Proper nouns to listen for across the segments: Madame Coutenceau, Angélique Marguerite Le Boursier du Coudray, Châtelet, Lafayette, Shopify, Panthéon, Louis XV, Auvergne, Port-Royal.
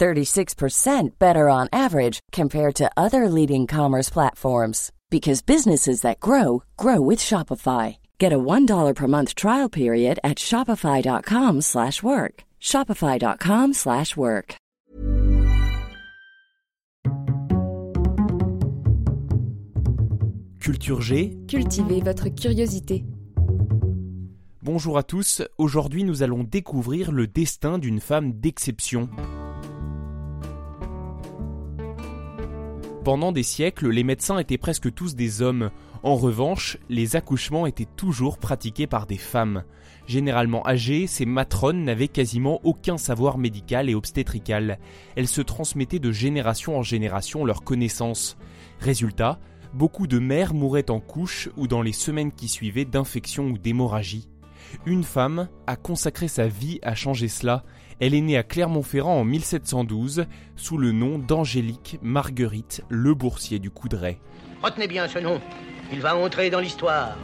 36% better on average compared to other leading commerce platforms. Because businesses that grow, grow with Shopify. Get a $1 per month trial period at shopify.com/work. Shopify.com/work. Culture G. Cultivez votre curiosité. Bonjour à tous. Aujourd'hui, nous allons découvrir le destin d'une femme d'exception. Pendant des siècles, les médecins étaient presque tous des hommes. En revanche, les accouchements étaient toujours pratiqués par des femmes. Généralement âgées, ces matrones n'avaient quasiment aucun savoir médical et obstétrical. Elles se transmettaient de génération en génération leurs connaissances. Résultat, beaucoup de mères mouraient en couche ou dans les semaines qui suivaient d'infections ou d'hémorragies. Une femme a consacré sa vie à changer cela. Elle est née à Clermont-Ferrand en 1712 sous le nom d'Angélique Marguerite Le Boursier du Coudray. Retenez bien ce nom, il va entrer dans l'histoire.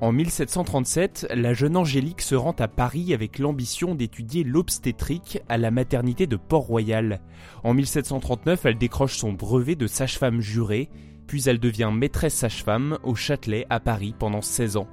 En 1737, la jeune Angélique se rend à Paris avec l'ambition d'étudier l'obstétrique à la maternité de Port-Royal. En 1739, elle décroche son brevet de sage-femme jurée, puis elle devient maîtresse sage-femme au Châtelet à Paris pendant 16 ans.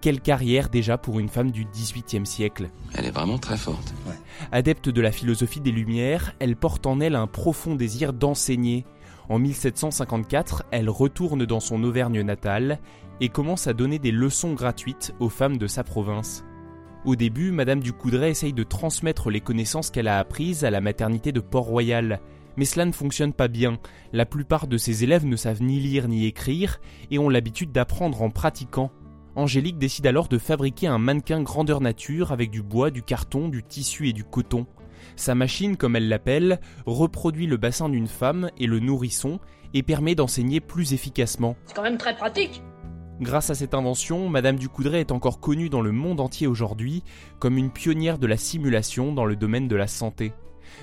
Quelle carrière déjà pour une femme du XVIIIe siècle. Elle est vraiment très forte. Ouais. Adepte de la philosophie des Lumières, elle porte en elle un profond désir d'enseigner. En 1754, elle retourne dans son Auvergne natale et commence à donner des leçons gratuites aux femmes de sa province. Au début, Madame du Coudray essaye de transmettre les connaissances qu'elle a apprises à la maternité de Port-Royal. Mais cela ne fonctionne pas bien. La plupart de ses élèves ne savent ni lire ni écrire et ont l'habitude d'apprendre en pratiquant. Angélique décide alors de fabriquer un mannequin grandeur nature avec du bois, du carton, du tissu et du coton. Sa machine, comme elle l'appelle, reproduit le bassin d'une femme et le nourrisson et permet d'enseigner plus efficacement. C'est quand même très pratique. Grâce à cette invention, Madame du Coudray est encore connue dans le monde entier aujourd'hui comme une pionnière de la simulation dans le domaine de la santé.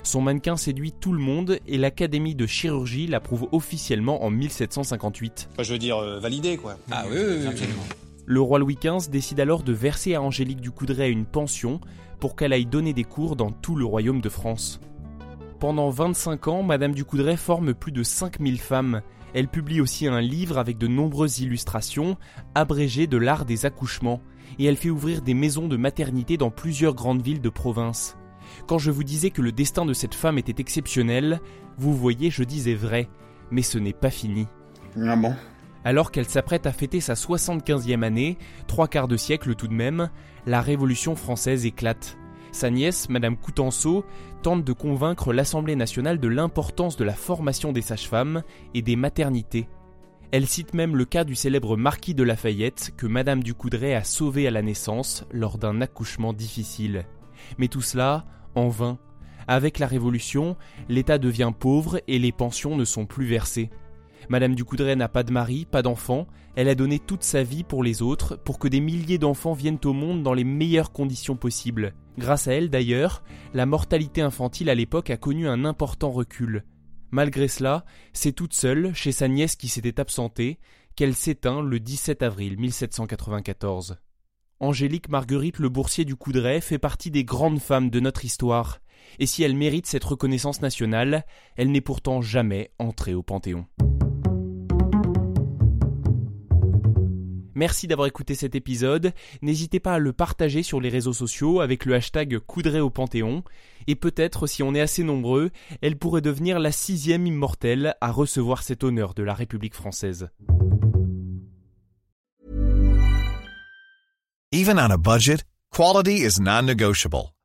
Son mannequin séduit tout le monde et l'Académie de chirurgie l'approuve officiellement en 1758. Enfin, je veux dire, validé quoi. Ah oui, oui, oui absolument. Le roi Louis XV décide alors de verser à Angélique du Coudray une pension pour qu'elle aille donner des cours dans tout le royaume de France. Pendant 25 ans, Madame du Coudray forme plus de 5000 femmes. Elle publie aussi un livre avec de nombreuses illustrations, abrégé de l'art des accouchements, et elle fait ouvrir des maisons de maternité dans plusieurs grandes villes de province. Quand je vous disais que le destin de cette femme était exceptionnel, vous voyez, je disais vrai, mais ce n'est pas fini. Ah bon ? Alors qu'elle s'apprête à fêter sa 75e année, 3/4 de siècle tout de même, la Révolution française éclate. Sa nièce, Madame Coutenceau, tente de convaincre l'Assemblée nationale de l'importance de la formation des sages-femmes et des maternités. Elle cite même le cas du célèbre marquis de Lafayette que Madame du Coudray a sauvé à la naissance lors d'un accouchement difficile. Mais tout cela, en vain. Avec la Révolution, l'État devient pauvre et les pensions ne sont plus versées. Madame du Coudray n'a pas de mari, pas d'enfant, elle a donné toute sa vie pour les autres, pour que des milliers d'enfants viennent au monde dans les meilleures conditions possibles. Grâce à elle d'ailleurs, la mortalité infantile à l'époque a connu un important recul. Malgré cela, c'est toute seule, chez sa nièce qui s'était absentée, qu'elle s'éteint le 17 avril 1794. Angélique Marguerite Le Boursier du Coudray fait partie des grandes femmes de notre histoire, et si elle mérite cette reconnaissance nationale, elle n'est pourtant jamais entrée au Panthéon. Merci d'avoir écouté cet épisode, n'hésitez pas à le partager sur les réseaux sociaux avec le hashtag Coudray au Panthéon, et peut-être si on est assez nombreux, elle pourrait devenir la 6e immortelle à recevoir cet honneur de la République française. Even on a budget, quality is non-negotiable.